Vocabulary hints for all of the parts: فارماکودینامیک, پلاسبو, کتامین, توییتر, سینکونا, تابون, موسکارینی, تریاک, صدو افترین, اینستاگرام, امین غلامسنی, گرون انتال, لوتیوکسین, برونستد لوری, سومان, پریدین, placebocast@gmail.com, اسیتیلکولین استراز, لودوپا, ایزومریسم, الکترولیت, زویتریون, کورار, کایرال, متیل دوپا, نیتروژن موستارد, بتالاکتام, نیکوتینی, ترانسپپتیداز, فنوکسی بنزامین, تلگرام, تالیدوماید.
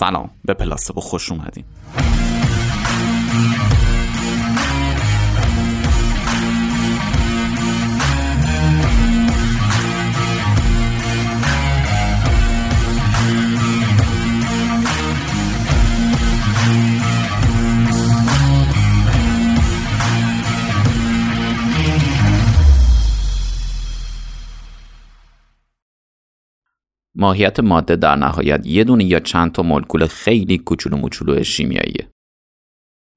سلام، به پلاستیبو خوش اومدین. ماهیت ماده در نهایت یه دونه یا چند تا مولکول خیلی کوچولو موچولو شیمیاییه.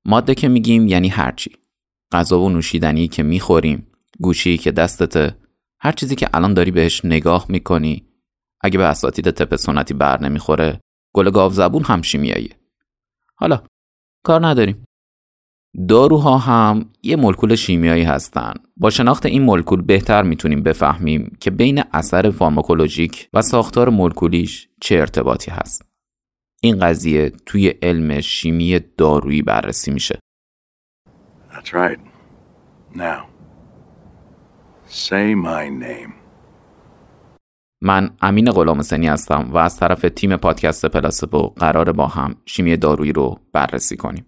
ماده که میگیم یعنی هرچی. غذا و نوشیدنی که میخوریم، گوشی که دستته، هر چیزی که الان داری بهش نگاه میکنی، اگه به اساتید طب سنتی بر نمیخوره، گل گاوزبون هم شیمیاییه. حالا کار نداریم. داروها هم یه مولکول شیمیایی هستن. با شناخت این مولکول بهتر میتونیم بفهمیم که بین اثر فارماکولوژیک و ساختار مولکولیش چه ارتباطی هست. این قضیه توی علم شیمی دارویی بررسی میشه. That's right. Now. Say my name. من امین غلامسنی هستم و از طرف تیم پادکست پلاسبو قراره با هم شیمی دارویی رو بررسی کنیم.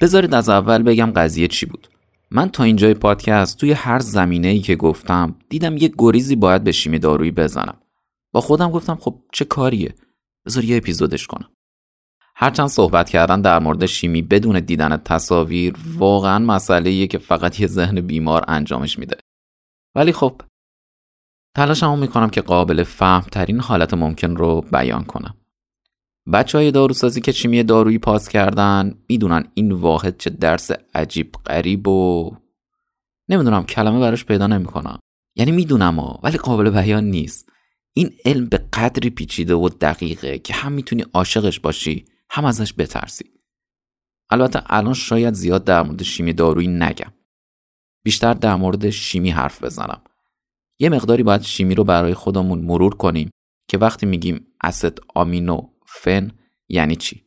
بذارید از اول بگم قضیه چی بود. من تا اینجای پادکست توی هر زمینه‌ای که گفتم دیدم یه گریزی باید به شیمی دارویی بزنم. با خودم گفتم خب چه کاریه؟ بذار یه اپیزودش کنم. هرچند صحبت کردن در مورد شیمی بدون دیدن تصاویر واقعا مسئله‌ایه که فقط یه ذهن بیمار انجامش میده. ولی خب تلاشمو میکنم که قابل فهم ترین حالت ممکن رو بیان کنم. بچه‌های داروسازی که شیمی دارویی پاس کردن میدونن این واحد چه درس عجیب غریب و نمیدونم کلمه براش پیدا نمیکنم. یعنی میدونم ولی قابل بیان نیست. این علم به قدری پیچیده و دقیقه که هم میتونی عاشقش باشی هم ازش بترسی. البته الان شاید زیاد در مورد شیمی دارویی نگم. بیشتر در مورد شیمی حرف بزنم. یه مقداری باید شیمی رو برای خودمون مرور کنیم که وقتی میگیم اسید آمینو فن یعنی چی؟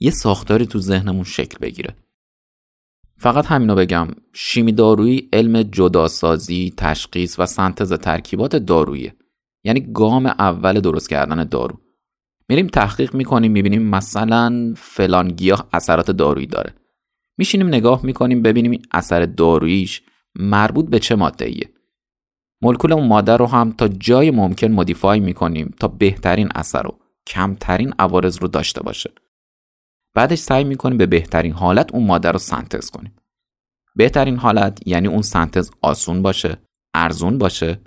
یه ساختاری تو ذهنمون شکل بگیره. فقط همینو بگم، شیمی دارویی علم جداسازی، تشخیص و سنتز ترکیبات داروییه. یعنی گام اول درست کردن دارو. میریم تحقیق میکنیم، میبینیم مثلا فلان گیاه اثرات دارویی داره. میشینیم نگاه میکنیم ببینیم این اثر داروییش مربوط به چه ماده‌ایه. مولکول اون ماده رو هم تا جای ممکن مودیفای میکنیم تا بهترین اثر رو، کمترین عوارض رو داشته باشه. بعدش سعی میکنیم به بهترین حالت اون ماده رو سنتز کنیم. بهترین حالت یعنی اون سنتز آسون باشه، ارزون باشه،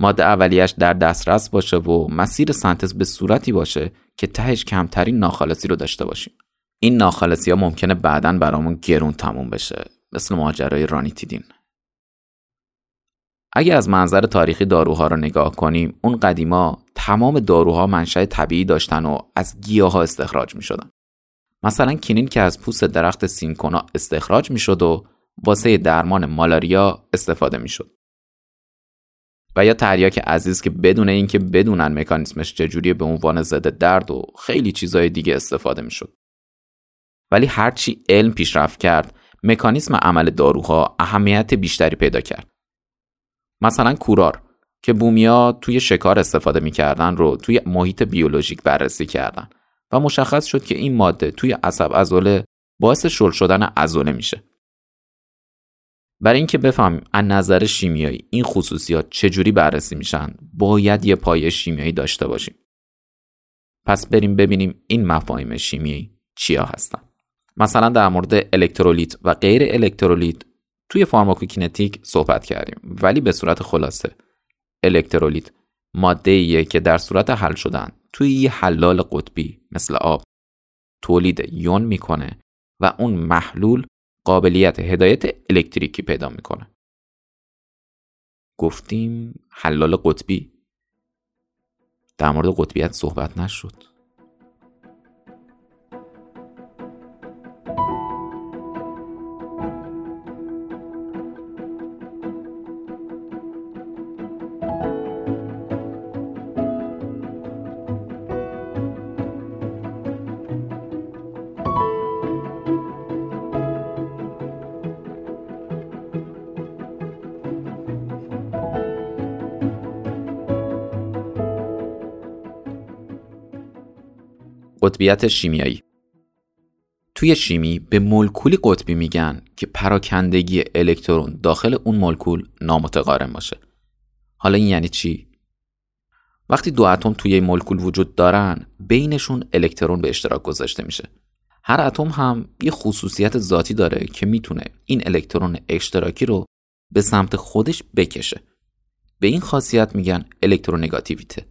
ماده اولیه‌اش در دسترس باشه و مسیر سنتز به صورتی باشه که تهش کمترین ناخالصی رو داشته باشیم. این ناخالصی‌ها ممکنه بعداً برامون گرون تموم بشه، مثل ماجرای رانیتیدین. اگه از منظر تاریخی داروها رو نگاه کنیم، اون قدیما تمام داروها منشأ طبیعی داشتن و از گیاها استخراج می شدن. مثلا کینین که از پوست درخت سینکونا استخراج می شد و واسه درمان مالاریا استفاده می شد. و یا تریاک عزیز که بدون اینکه بدونن مکانیزمش چجوریه به عنوان ضد درد و خیلی چیزای دیگه استفاده می شد. ولی هرچی علم پیشرفت کرد، مکانیزم عمل داروها اهمیت بیشتری پیدا کرد. مثلا کورار که بومیا توی شکار استفاده می‌کردن رو توی محیط بیولوژیک بررسی کردن و مشخص شد که این ماده توی عصب عضله باعث شل شدن عضله میشه. برای اینکه بفهمیم از نظر شیمیایی این خصوصیات چجوری بررسی میشن، باید یه پایه شیمیایی داشته باشیم. پس بریم ببینیم این مفاهیم شیمیایی چیا هستن. مثلا در مورد الکترولیت و غیر الکترولیت توی فارماکوکینتیک صحبت کردیم، ولی به صورت خلاصه الکترولیت ماده‌ایه که در صورت حل شدن توی یه حلال قطبی مثل آب تولید یون میکنه و اون محلول قابلیت هدایت الکتریکی پیدا میکنه. گفتیم حلال قطبی، در مورد قطبیت صحبت نشد. قطبیت شیمیایی. توی شیمی به مولکولی قطبی میگن که پراکندگی الکترون داخل اون مولکول نامتقارن باشه. حالا این یعنی چی؟ وقتی دو اتم توی یه مولکول وجود دارن، بینشون الکترون به اشتراک گذاشته میشه. هر اتم هم یه خصوصیت ذاتی داره که میتونه این الکترون اشتراکی رو به سمت خودش بکشه. به این خاصیت میگن الکترونگاتیویته.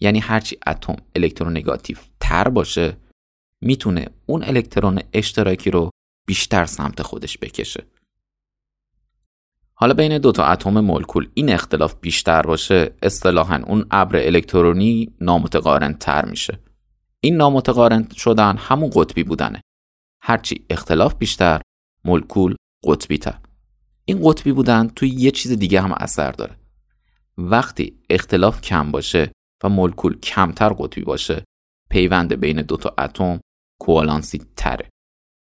یعنی هرچی اتم الکترونگاتیو تر باشه، میتونه اون الکترون اشتراکی رو بیشتر سمت خودش بکشه. حالا بین دو تا اتم مولکول این اختلاف بیشتر باشه، اصطلاحاً اون ابر الکترونی نامتقارن تر میشه. این نامتقارن شدن همون قطبی بودنه. هرچی اختلاف بیشتر، مولکول قطبی تر. این قطبی بودن توی یه چیز دیگه هم اثر داره. وقتی اختلاف کم باشه و مولکول کمتر قطبی باشه، پیوند بین دو تا اتم کوالانسی تره.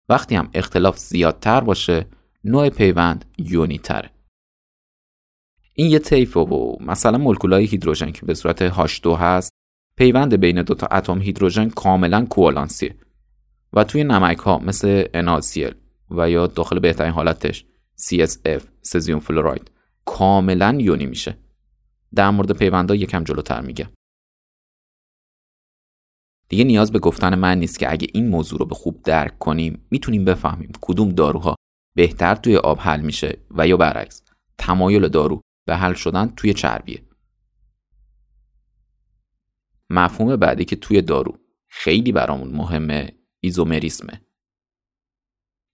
وقتی هم اختلاف زیادتر باشه، نوع پیوند یونی تره. این یه طیفه و مثلا مولکولای هیدروژن که به صورت H2 هست، پیوند بین دو تا اتم هیدروژن کاملا کوالانسیه و توی نمک ها مثل NaCl و یا داخل بهترین حالتش CSF سزیم فلوراید کاملا یونی میشه. در مورد پیوندها یکم جلوتر میگم. دیگه نیاز به گفتن من نیست که اگه این موضوع رو به خوب درک کنیم، میتونیم بفهمیم کدوم داروها بهتر توی آب حل میشه و یا برعکس تمایل دارو به حل شدن توی چربیه. مفهوم بعدی که توی دارو خیلی برامون مهمه ایزومریسمه.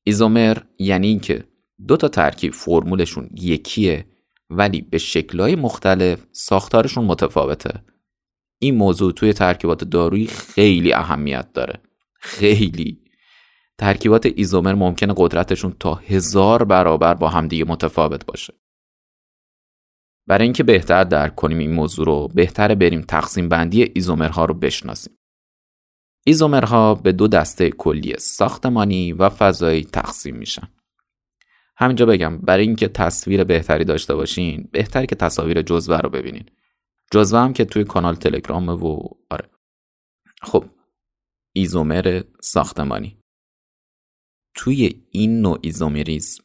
ایزومر یعنی این که دو تا ترکیب فرمولشون یکیه ولی به شکل‌های مختلف ساختارشون متفاوته. این موضوع توی ترکیبات دارویی خیلی اهمیت داره. خیلی. ترکیبات ایزومر ممکنه قدرتشون تا 1000 برابر با همدیگه متفاوت باشه. برای اینکه بهتر درک کنیم این موضوع رو، بهتره بریم تقسیم بندی ایزومرها رو بشناسیم. ایزومرها به دو دسته کلی ساختمانی و فضایی تقسیم میشن. همینجا بگم برای اینکه تصویر بهتری داشته باشین، بهتره که تصاویر جزوه رو ببینین. جزوه هم که توی کانال تلگرامه و آره. خب ایزومر ساختمانی. توی این نوع ایزومریسم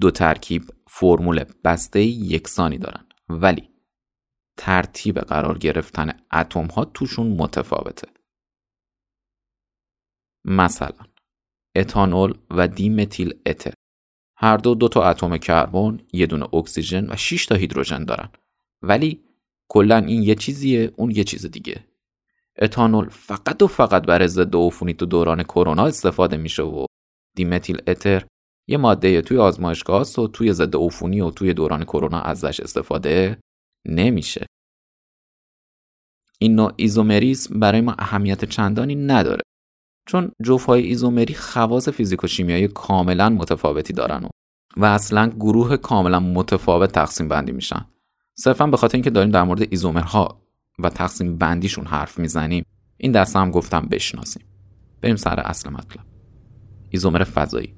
دو ترکیب فرمول بسته یکسانی دارن ولی ترتیب قرار گرفتن اتم ها توشون متفاوته. مثلا اتانول و دی متیل اتر هر دو تا اتم کربن، یه دونه اکسیژن و 6 تا هیدروژن دارن ولی کلا این یه چیزیه، اون یه چیز دیگه. اتانول فقط و فقط برای ضد عفونی تو دوران کرونا استفاده میشه و دی متیل اتر یه ماده توی آزمایشگاه هست و توی ضد عفونی و توی دوران کرونا ازش استفاده نمیشه. این نوع ایزومریسم برای ما اهمیت چندانی نداره چون جفت‌های ایزومری خواص فیزیکوشیمیایی کاملا متفاوتی دارن و اصلا گروه کاملا متفاوت تقسیم بندی میشن. صرفا به خاطر اینکه داریم در مورد ایزومرها و تقسیم بندیشون حرف میزنیم، این دسته هم گفتم بشناسیم. بریم سر اصل مطلب. ایزومر فضایی.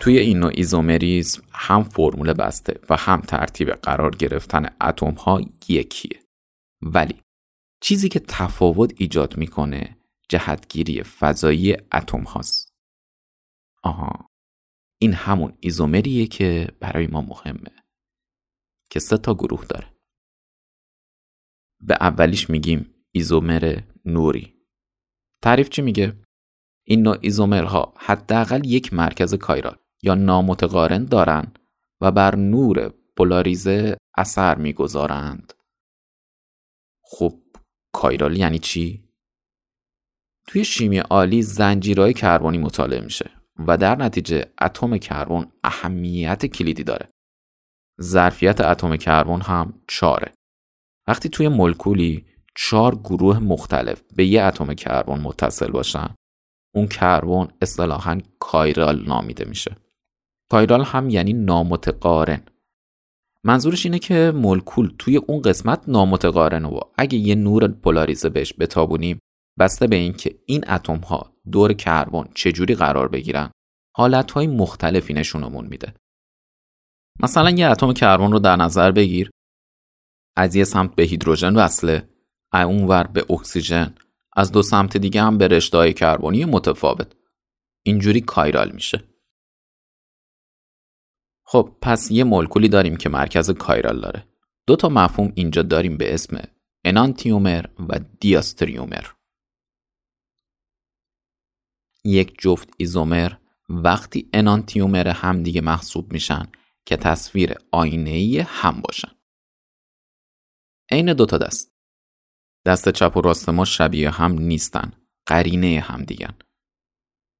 توی این نوع ایزومریسم هم فرمول بسته و هم ترتیب قرار گرفتن اتم ها یکیه ولی چیزی که تفاوت ایجاد میکنه جهتگیری فضایی اتم هاست. این همون ایزومریه که برای ما مهمه که 3 تا گروه داره. به اولیش میگیم ایزومر نوری. تعریف چی میگه؟ این نوع ایزومرها حداقل یک مرکز کایرال یا نامتقارن دارن و بر نور پولاریزه اثر می‌گذارند. خب کایرال یعنی چی؟ توی شیمی آلی زنجیرهای کربنی مطالعه میشه و در نتیجه اتم کربن اهمیت کلیدی داره. ظرفیت اتم کربن هم 4 وقتی توی مولکولی 4 گروه مختلف به یه اتم کربن متصل باشن، اون کربن اصطلاحاً کایرال نامیده میشه. کایرال هم یعنی نامتقارن. منظورش اینه که مولکول توی اون قسمت نامتقارنه و اگه یه نور پولاریزه بهش بتابونیم، بسته به این که این اتم ها دور کربن چجوری قرار بگیرن، حالت های مختلفی نشونمون میده. مثلا یه اتم کربن رو در نظر بگیر، از یه سمت به هیدروژن وصله، اونور به اکسیژن، از دو سمت دیگه هم به رشته‌های کربنی متفاوت. اینجوری کایرال میشه. خب پس یه مولکولی داریم که مرکز کایرال داره. دو تا مفهوم اینجا داریم به اسم انانتیومر و دیاستریومر. یک جفت ایزومر وقتی انانتیومر هم دیگه محسوب میشن که تصویر آینه‌ای هم باشن. عین دو تا دست. دست چپ و راست ما شبیه هم نیستن، قرینه هم دیگن.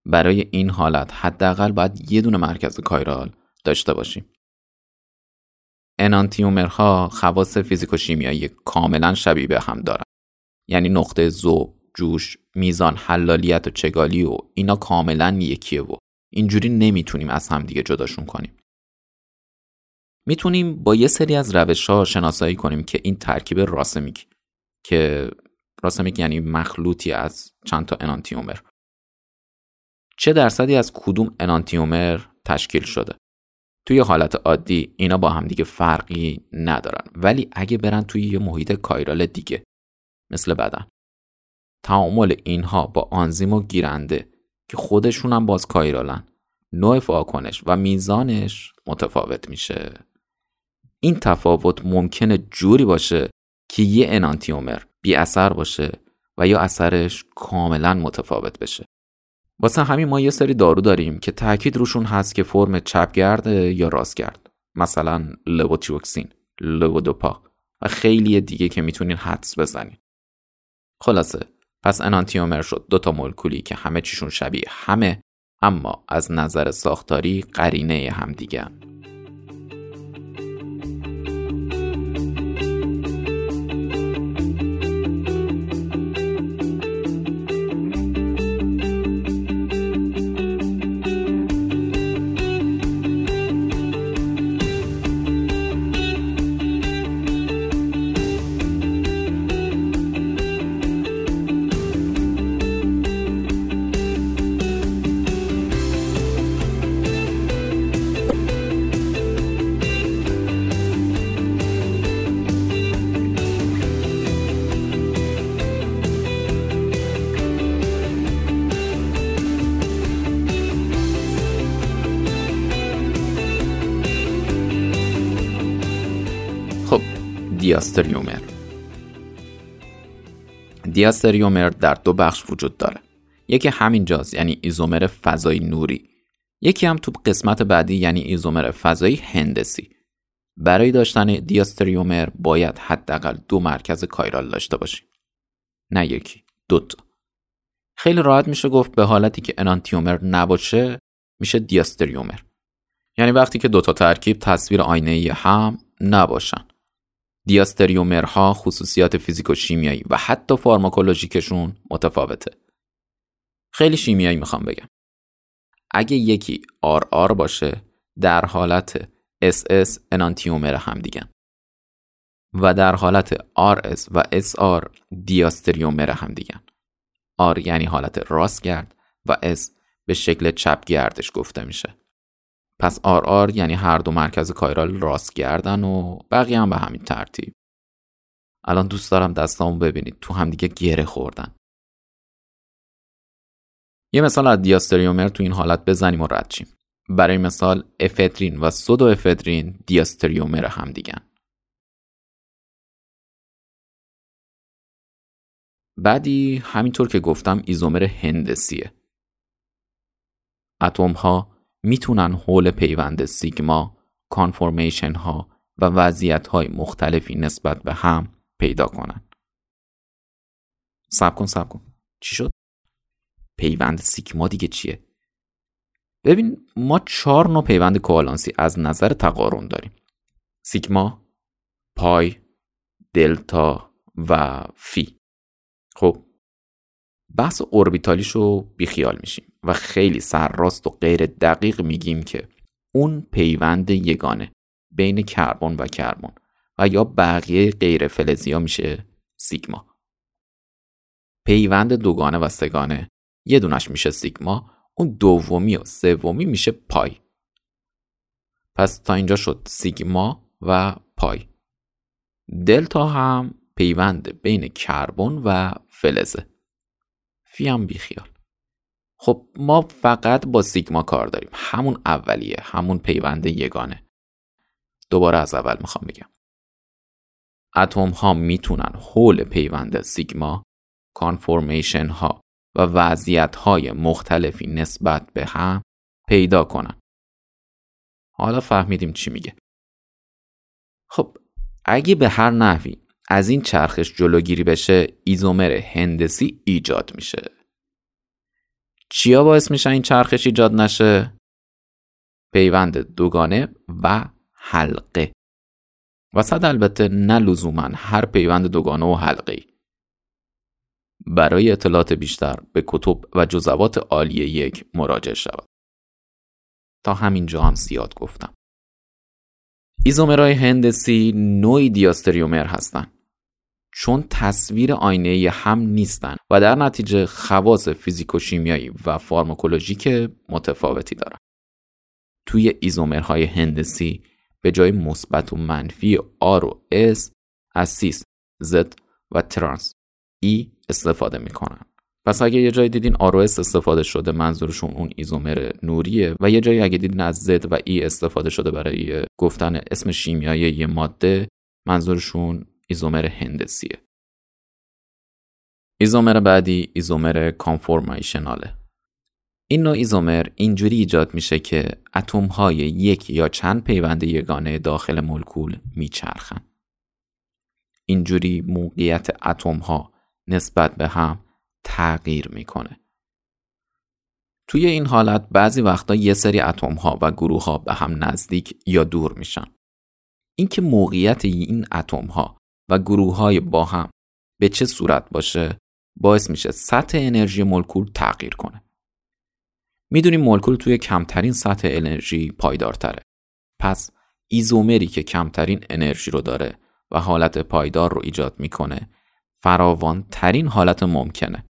برای این حالت حداقل باید یه دونه مرکز کایرال داشته باشیم. انانتیومرها خواص فیزیکوشیمیایی کاملا شبیه به هم دارن. یعنی نقطه ذوب، جوش، میزان حلالیت و چگالی و اینا کاملا یکیه و اینجوری نمیتونیم از هم دیگه جداشون کنیم. میتونیم با یه سری از روش‌ها شناسایی کنیم که این ترکیب راسمیک، که راسمیک یعنی مخلوطی از چند تا انانتیومر، چه درصدی از کدوم انانتیومر تشکیل شده. توی حالت عادی اینا با هم دیگه فرقی ندارن، ولی اگه برن توی یه محیط کایرال دیگه مثل بدن، تعامل اینها با آنزیم و گیرنده که خودشون هم باز کایرالن، نوع واکنش و میزانش متفاوت میشه. این تفاوت ممکنه جوری باشه که یه انانتیومر بی اثر باشه و یا اثرش کاملا متفاوت بشه. واسه همین ما یه سری دارو داریم که تاکید روشون هست که فرم چپگرد یا راستگرد، مثلا لوتیوکسین، لودوپا و خیلی دیگه که میتونین حدس بزنین. خلاصه پس انانتیومر شد دوتا مولکولی که همه چیشون شبیه همه، اما از نظر ساختاری قرینه هم دیگه هم. دیاستریومر در دو بخش وجود داره. یکی همین جاست، یعنی ایزومر فضایی نوری. یکی هم تو قسمت بعدی، یعنی ایزومر فضایی هندسی. برای داشتن دیاستریومر باید حداقل دو مرکز کایرال داشته باشیم. نه یکی، دوتا. خیلی راحت میشه گفت به حالتی که انانتیومر نباشه میشه دیاستریومر. یعنی وقتی که دوتا ترکیب تصویر آینه‌ای هم نباشن. دیاستریومرها خصوصیات فیزیکوشیمیایی و حتی فارماکولوژیکشون متفاوته. خیلی شیمیایی میخوام بگم. اگه یکی RR باشه، در حالت SS انانتیومر هم دیگن و در حالت RS و SR دیاستریومر هم دیگن. R یعنی حالت راستگرد و S به شکل چپگردش گفته میشه. پس RR یعنی هر دو مرکز کایرال راست گردن و بقیه هم به همین ترتیب. الان دوست دارم دستامو ببینید تو هم دیگه گره خوردن. یه مثال از دیاستریومر تو این حالت بزنیم و رد شیم. برای مثال افترین و صدو افترین دیاستریومر هم دیگن. بعدی همینطور که گفتم ایزومر هندسیه. اتم ها میتونن حول پیوند سیگما، کانفورمیشن ها و وضعیت های مختلفی نسبت به هم پیدا کنن. سب کن. چی شد؟ پیوند سیگما دیگه چیه؟ ببین ما 4 نوع پیوند کوالانسی از نظر تقارن داریم. سیگما، پای، دلتا و فی. خب بحث اوربیتالیشو بیخیال میشیم و خیلی سرراست و غیر دقیق میگیم که اون پیوند یگانه بین کربن و کربن و یا بقیه غیر فلزیا میشه سیگما. پیوند دوگانه و سگانه یه دونش میشه سیگما، اون دومی و سومی میشه پای. پس تا اینجا شد سیگما و پای. دلتا هم پیوند بین کربن و فلزه. فی هم بیخیال. خب ما فقط با سیگما کار داریم، همون اولیه، همون پیوند یگانه. دوباره از اول میخوام بگم اتم ها میتونن حول پیوند سیگما کانفورمیشن ها و وضعیت های مختلفی نسبت به هم پیدا کنن. حالا فهمیدیم چی میگه. خب اگه به هر نحوی از این چرخش جلوگیری بشه ایزومر هندسی ایجاد میشه. چیا باعث میشه این چرخش ایجاد نشه؟ پیوند دوگانه و حلقه. وسط البته نه لزومن هر پیوند دوگانه و حلقه‌ای. برای اطلاعات بیشتر به کتب و جزوات عالیه یک مراجعه شود. تا همینجا هم زیاد گفتم. ایزومرهای هندسی نوعی دیاستریومر هستند چون تصویر آینه‌ای هم نیستند و در نتیجه خواص فیزیکوشیمیایی و فارماکولوژیک متفاوتی دارند. توی ایزومرهای هندسی به جای مثبت و منفی R و S از سیس، Z و ترانس E استفاده میکنن. پس اگه یه جای دیدین R و S استفاده شده منظورشون اون ایزومر نوریه و یه جایی اگه دیدین از Z و E استفاده شده برای گفتن اسم شیمیایی یه ماده منظورشون ایزومر هندسیه. ایزومر بعدی ایزومر کانفورمیشناله. این نوع ایزومر اینجوری ایجاد میشه که اتم‌های یک یا چند پیوند یگانه داخل مولکول میچرخن. اینجوری موقعیت اتم‌ها نسبت به هم تغییر میکنه. توی این حالت بعضی وقتا یه سری اتم‌ها و گروه‌ها به هم نزدیک یا دور میشن. اینکه موقعیت این اتم‌ها و گروه‌های با هم به چه صورت باشه باعث میشه سطح انرژی مولکول تغییر کنه. میدونیم مولکول توی کمترین سطح انرژی پایدارتره. پس ایزومری که کمترین انرژی رو داره و حالت پایدار رو ایجاد میکنه فراوان ترین حالت ممکنه.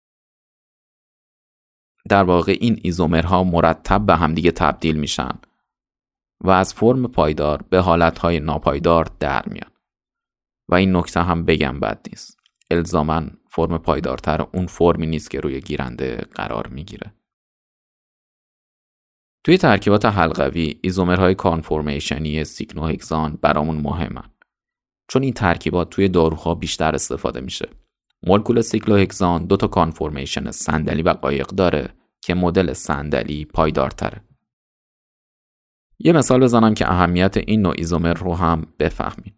در واقع این ایزومرها مرتب به همدیگه تبدیل میشن و از فرم پایدار به حالتهای ناپایدار در میان. و این نکته هم بگم بد نیست. الزاماً فرم پایدارتر اون فرمی نیست که روی گیرنده قرار میگیره. توی ترکیبات حلقوی ایزومرهای کانفورمیشنی سیکلوهگزان برامون مهمن چون این ترکیبات توی داروها بیشتر استفاده میشه. مولکول سیکلوهگزان دو تا کانفورمیشن صندلی و قایق داره که مدل صندلی پایدارتره. یه مثال بزنم که اهمیت این نوع ایزومر رو هم بفهمین.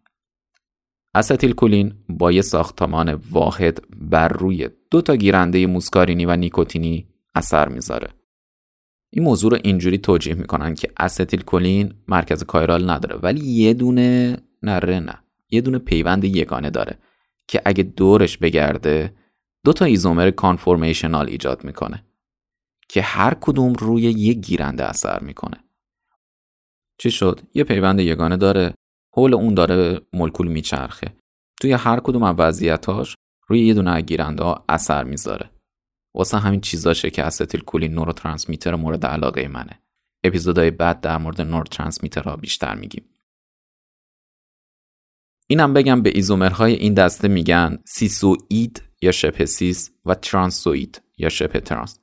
استیل کولین با یه ساختمان واحد بر روی دو تا گیرنده موسکارینی و نیکوتینی اثر میذاره. این موضوع رو اینجوری توجیه میکنن که استیل کولین مرکز کایرال نداره ولی یه دونه یه دونه پیوند یگانه داره که اگه دورش بگرده دو تا ایزومر کانفورمیشنال ایجاد میکنه که هر کدوم روی یک گیرنده اثر میکنه. چی شد؟ یه پیوند یگانه داره، حول اون داره مولکول میچرخه. توی هر کدوم از وضعیتاش روی یه دونه گیرنده ها اثر میذاره. واسه همین چیزاشه که استیل کولین نوروترانسمیتر مورد علاقه منه. اپیزودهای بعد در مورد نوروترانسمیترها بیشتر میگیم. اینم بگم به ایزومرهای این دسته میگن سیسوئید یا شبه سیس و ترانسوئید یا شبه ترانس.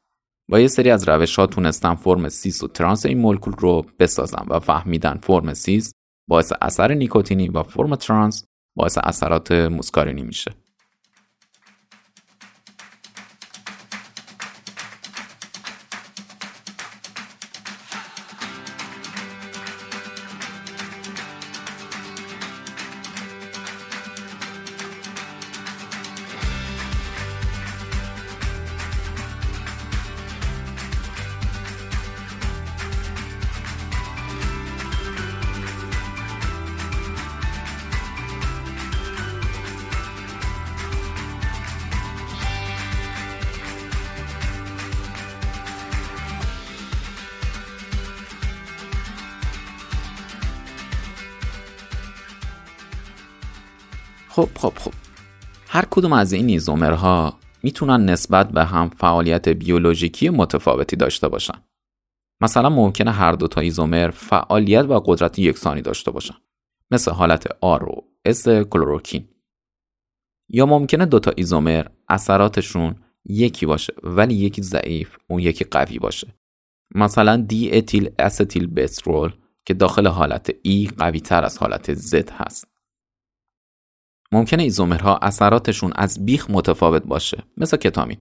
با یه سری از روش‌ها تونستن فرم سیس و ترانس این مولکول رو بسازن و فهمیدن فرم سیس باعث اثر نیکوتینی و فرم ترانس باعث اثرات موسکارینی میشه. خب هر کدوم از این ایزومرها میتونن نسبت به هم فعالیت بیولوژیکی متفاوتی داشته باشن. مثلا ممکنه هر دو تا ایزومر فعالیت و قدرت یکسانی داشته باشن، مثل حالت R و S کلوروکین. یا ممکنه دو تا ایزومر اثراتشون یکی باشه ولی یکی ضعیف اون یکی قوی باشه، مثلا دی اتیل استیل بسترول که داخل حالت E قوی تر از حالت Z هست. ممکنه ایزومرها اثراتشون از بیخ متفاوت باشه، مثل کتامین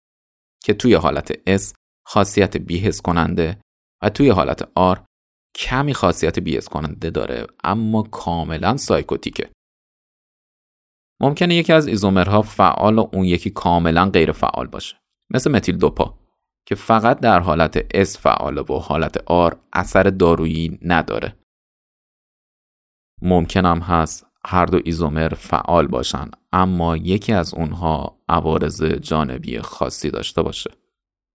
که توی حالت S خاصیت بی‌حس کننده و توی حالت R کمی خاصیت بی‌حس کننده داره اما کاملا سایکوتیکه. ممکنه یکی از ایزومرها فعال و اون یکی کاملا غیر فعال باشه، مثل متیل دوپا که فقط در حالت S فعاله و حالت R اثر دارویی نداره. ممکن هم هست هر دو ایزومر فعال باشن اما یکی از اونها عوارض جانبی خاصی داشته باشه،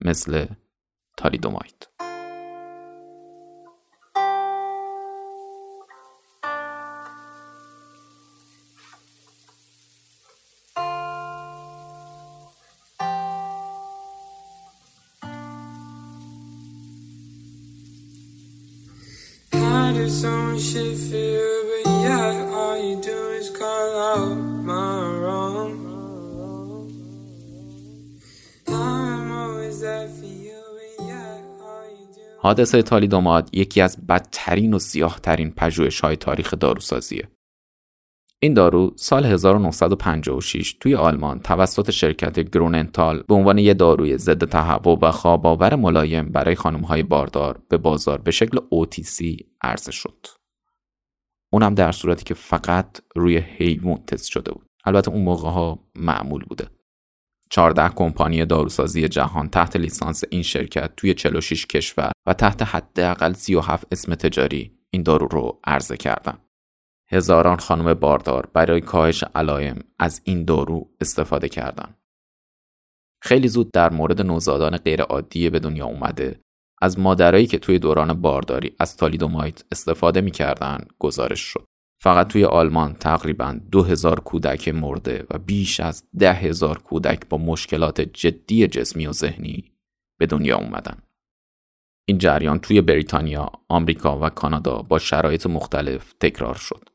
مثل تالیدوماید. حادثه تالیدوماید یکی از بدترین و سیاه‌ترین پژوهش‌های تاریخ داروسازیه. این دارو سال 1956 توی آلمان توسط شرکت گرون انتال به عنوان یه داروی ضد تهوع و خواب‌آور ملایم برای خانم‌های باردار به بازار به شکل OTC عرضه شد. اونم در صورتی که فقط روی حیوان تست شده بود. البته اون موقع‌ها معمول بوده. 14 کمپانی داروسازی جهان تحت لیسانس این شرکت توی 46 کشور و تحت حداقل 37 اسم تجاری این دارو رو عرضه کردن. هزاران خانم باردار برای کاهش علائم از این دارو استفاده کردند. خیلی زود در مورد نوزادان غیر عادی به دنیا اومده از مادرایی که توی دوران بارداری از تالیدوماید استفاده می‌کردن گزارش شد. فقط توی آلمان تقریباً 2000 کودک مرده و بیش از 10,000 کودک با مشکلات جدی جسمی و ذهنی به دنیا اومدن. این جریان توی بریتانیا، آمریکا و کانادا با شرایط مختلف تکرار شد.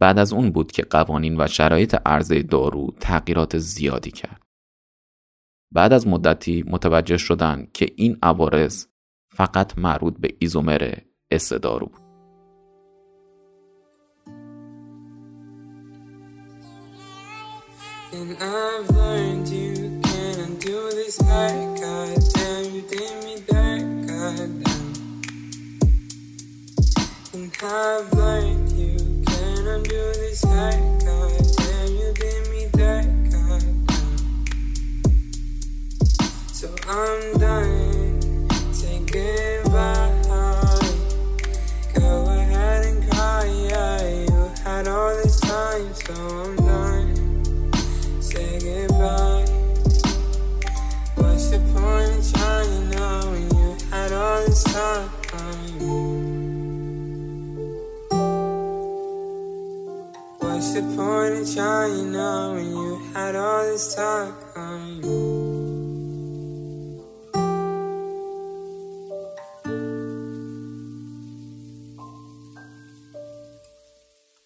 بعد از اون بود که قوانین و شرایط عرضه دارو تغییرات زیادی کرد. بعد از مدتی متوجه شدن که این عوارض فقط مربوط به ایزومر اس دارو بود. And I've learned you can't do this hard, God damn, you did me back, God damn. And I've learned you can't undo this hard, God damn, you did me back, God damn. So I'm done, say goodbye, go ahead and cry, yeah, you had all this time, so I'm done.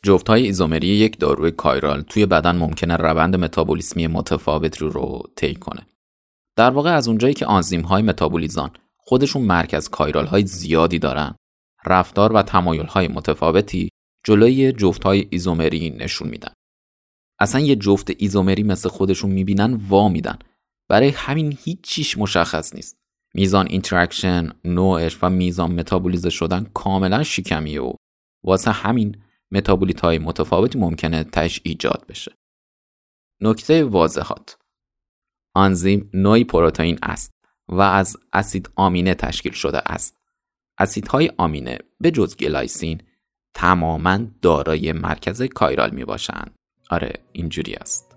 جفت‌های ایزومری یک داروی کایرال توی بدن ممکنه روند متابولیسمی متفاوتی رو طی کنه. در واقع از اونجایی که آنزیم‌های متابولیزان خودشون مرکز کایرال‌های زیادی دارن، رفتار و تمایل‌های متفاوتی جلوی جفت‌های ایزومری نشون میدن. اصلا یه جفت ایزومری مثل خودشون میبینن وا میدن. برای همین هیچ چیش مشخص نیست. میزان اینتراکشن، نوعش و میزان متابولیزه شدن کاملا شکمیه و واسه همین متابولیت‌های متفاوتی ممکنه تش ایجاد بشه. نکته واضحات: آنزیم نوعی پروتئین است و از اسید آمینه تشکیل شده است. اسیدهای آمینه به جز گلایسین تماماً دارای مرکز کایرال می باشند. آره اینجوری است.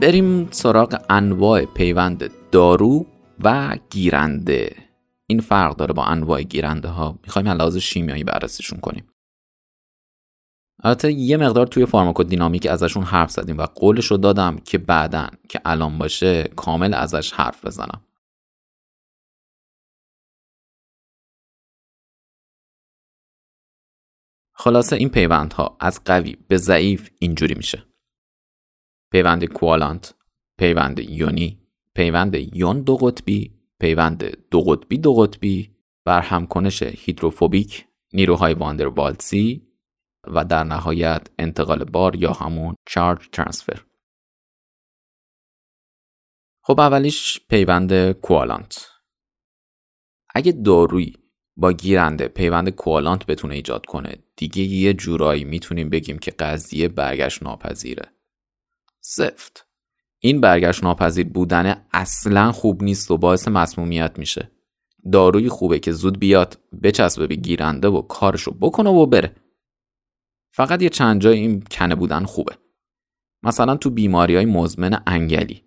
بریم سراغ انواع پیوند دارو و گیرنده. این فرق داره با انواع گیرنده ها، میخوایم علاوه شیمیایی بررسیشون کنیم. البته یه مقدار توی فارماکودینامیک ازشون حرف زدیم و قولش رو دادم که بعدن که الان باشه کامل ازش حرف بزنم. خلاصه این پیوندها از قوی به ضعیف اینجوری میشه: پیوند کوالانت، پیوند یونی، پیوند یون دو قطبی، پیوند دو قطبی دو قطبی، برهمکنش هیدروفوبیک، نیروهای واندروالسی و در نهایت انتقال بار یا همون چارج ترانسفر. خب اولیش پیوند کوالانت. اگه دارویی با گیرنده پیوند کوالانت بتونه ایجاد کنه، دیگه یه جورایی میتونیم بگیم که قضیه برگشت ناپذیره. زفت. این برگشت ناپذیر بودن اصلا خوب نیست و باعث مسمومیت میشه. داروی خوبه که زود بیاد بچسبه به گیرنده و کارشو بکنه و بره. فقط یه چند جای این کنه بودن خوبه. مثلا تو بیماری‌های مزمن انگلی.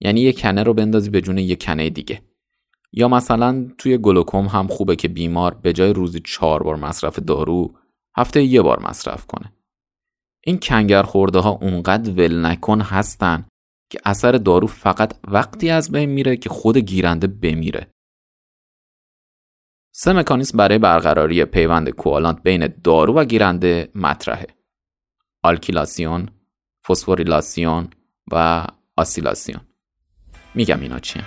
یعنی یه کنه رو بندازی به جون یه کنه دیگه. یا مثلا توی گلوکوم هم خوبه که بیمار به جای روزی 4 بار مصرف دارو، هفته 1 بار مصرف کنه. این کنگر خورده ها اونقدر ول نکن هستن که اثر دارو فقط وقتی از بین میره که خود گیرنده بمیره. 3 مکانیزم برای برقراری پیوند کوالانت بین دارو و گیرنده مطرحه: آلکیلاسیون، فسفوریلاسیون و آسیلاسیون. میگم اینا چیه؟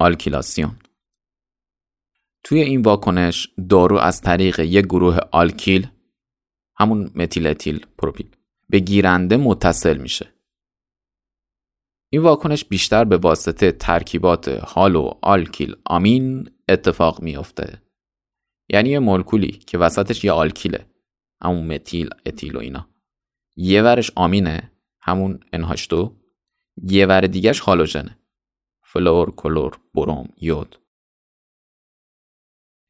آلکیلاسیون. توی این واکنش دارو از طریق یک گروه آلکیل، همون متیل اتیل پروپیل، به گیرنده متصل میشه. این واکنش بیشتر به واسطه ترکیبات هالو آلکیل آمین اتفاق میفته. یعنی یه مولکولی که وسطش یه آلکیله، همون متیل اتیل و اینا، یه ورش آمینه، همون NH2، یه ور دیگهش هالوژنه، فلور، کلور، بروم، یود.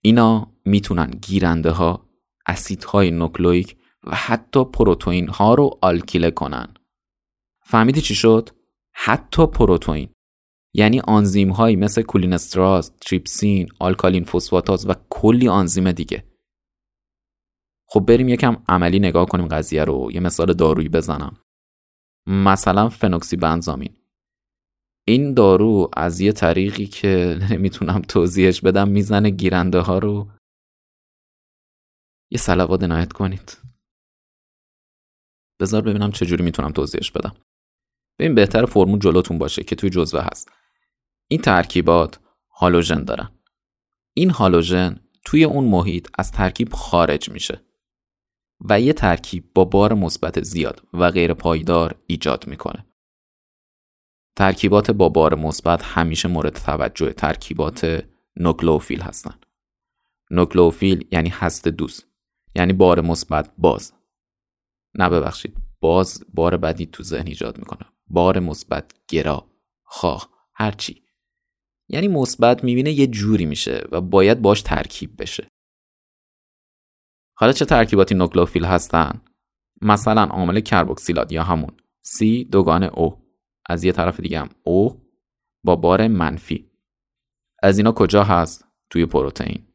اینا میتونن گیرنده ها، اسیدهای نوکلئیک و حتی پروتئین ها رو آلکیله کنن. فهمیدی چی شد؟ حتی پروتئین. یعنی آنزیم هایی مثل کولین استراز، تریپسین، آلکالین فسفاتاز و کلی آنزیم دیگه. خب بریم یکم عملی نگاه کنیم قضیه رو. یه مثال دارویی بزنم. مثلا فنوکسی بنزامین. این دارو از یه طریقی که نمیتونم توضیحش بدم میزنه گیرنده ها رو. یه صلوات عنایت کنید. بذار ببینم چجوری میتونم توضیحش بدم. ببین بهتر فرمول جلوتون باشه که توی جزوه هست. این ترکیبات هالوژن دارن. این هالوژن توی اون محیط از ترکیب خارج میشه و یه ترکیب با بار مثبت زیاد و غیر پایدار ایجاد میکنه. ترکیبات با بار مثبت همیشه مورد توجه ترکیبات نوکلئوفیل هستن. نوکلئوفیل یعنی هسته دوز، یعنی بار مثبت باز. نه ببخشید، باز بار بدی تو ذهن ایجاد میکنه. بار مثبت گرا، خواه، هر چی. یعنی مثبت میبینه یه جوری میشه و باید باش ترکیب بشه. حالا چه ترکیباتی نوکلئوفیل هستن؟ مثلا عامل کربوکسیلات یا همون C2O، از یه طرف دیگه هم O با بار منفی. از اینا کجا هست؟ توی پروتئین.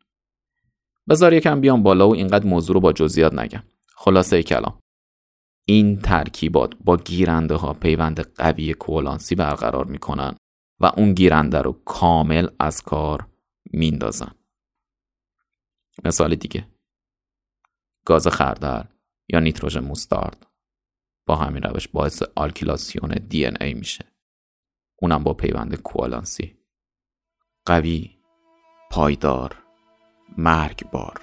بذار یکم بیام بالا و اینقدر موضوع رو با جزئیات نگم. خلاصه کلام این ترکیبات با گیرنده ها پیوند قوی کوالانسی برقرار میکنن و اون گیرنده رو کامل از کار میندازن. مثال دیگه گاز خردل یا نیتروژن موستارد با همین روش باعث آلکیلاسیون DNA میشه. اونم با پیوند کوالانسی. قوی، پایدار، مرگبار.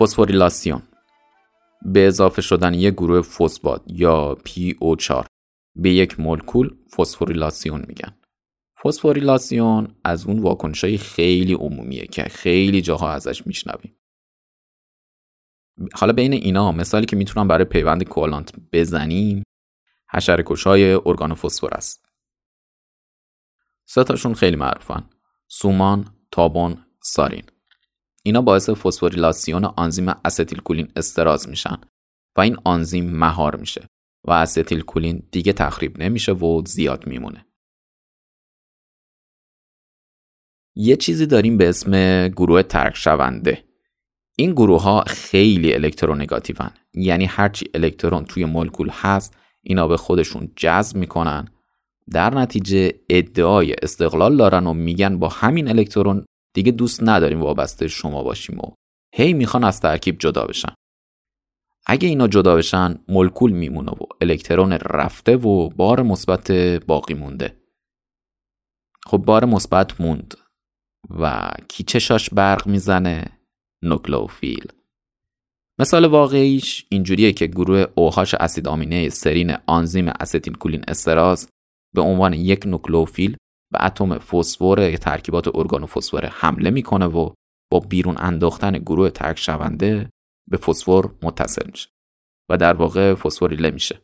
فسفوریلاسیون به اضافه شدن یک گروه فسفات یا PO4 به یک مولکول فسفوریلاسیون میگن. فسفوریلاسیون از اون واکنشای خیلی عمومیه که خیلی جاها ازش میشنویم. حالا بین اینا مثالی که میتونم برای پیوند کوالانت بزنیم حشره‌کش‌های ارگانوفسفر است. سه تاشون خیلی معروفن: سومان، تابون، سارین. اینا باعث فسفوریلاسیون آنزیم اسیتیلکولین استراز میشن و این آنزیم مهار میشه و اسیتیلکولین دیگه تخریب نمیشه و زیاد میمونه. یه چیزی داریم به اسم گروه ترک شونده. این گروه ها خیلی الکترونگاتیون، یعنی هرچی الکترون توی مولکول هست اینا به خودشون جذب میکنن، در نتیجه ادعای استقلال دارن و میگن با همین الکترون دیگه دوست نداریم وابسته شما باشیم و هی میخوان از ترکیب جدا بشن. اگه اینا جدا بشن مولکول میمونه و الکترون رفته و بار مثبت باقی مونده. خب بار مثبت موند و کی چشاش برق میزنه؟ نوکلئوفیل. مثال واقعیش اینجوریه که گروه OH اسیدآمینه سرین آنزیم استیلکولین استراز به عنوان یک نوکلئوفیل به اتم فسفر ترکیبات ارگانوفسفر حمله میکنه و با بیرون انداختن گروه ترک شونده به فسفر متصل میشه و در واقع فسفوریله میشه.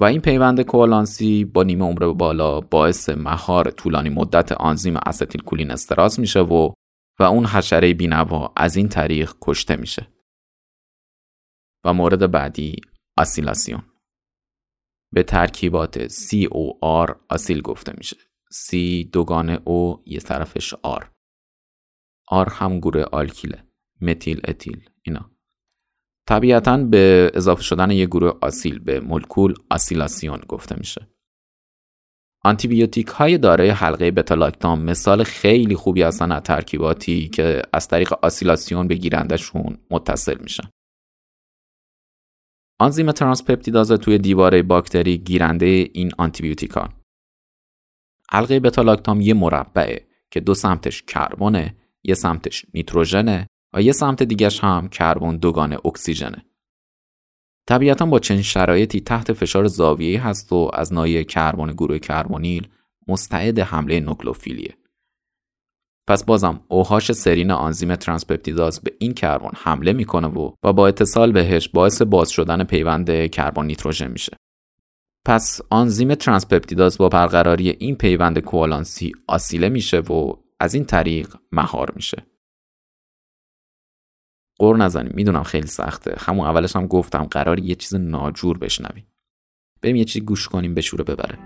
و این پیوند کوالانسی با نیمه عمر بالا باعث مهار طولانی مدت آنزیم استیلکولین استراز میشه و اون حشره بی‌نوا از این طریق کشته میشه. و مورد بعدی آسیلاسیون. به ترکیبات COR آسیل گفته میشه. C دوگانه O یه طرفش R. R هم گروه آلکیله، متیل اتیل اینا. طبیعتاً به اضافه شدن یه گروه آسیل به مولکول آسیلاسیون گفته میشه. آنتیبیوتیک های دارای حلقه بتالاکتام مثال خیلی خوبی هستن از ترکیباتی که از طریق آسیلاسیون به گیرندشون متصل میشن. آنزیم ترانسپپتیداز توی دیواره باکتری گیرنده این آنتیبیوتیکان. حلقه بتالاکتام یه مربعه که دو سمتش کربونه، یه سمتش نیتروژنه و یه سمت دیگهش هم کربن دوگانه اکسیژنه. طبیعتاً با چنین شرایطی تحت فشار زاویه‌ای هست و از ناحیه کربن گروه کربونیل مستعد حمله نوکلئوفیلیه. پس بازم OH سرین آنزیم ترانسپپتیداز به این کربن حمله میکنه و با اتصال بهش باعث باز شدن پیوند کربن نیتروژن میشه. پس آنزیم ترانسپپتیداز با برقراری این پیوند کوالانسی آسیله میشه و از این طریق مهار میشه. قور نزنیم، میدونم خیلی سخته. همون اولش هم گفتم قرار یه چیز ناجور بشنویم. بریم یه چیز گوش کنیم به شوره ببره.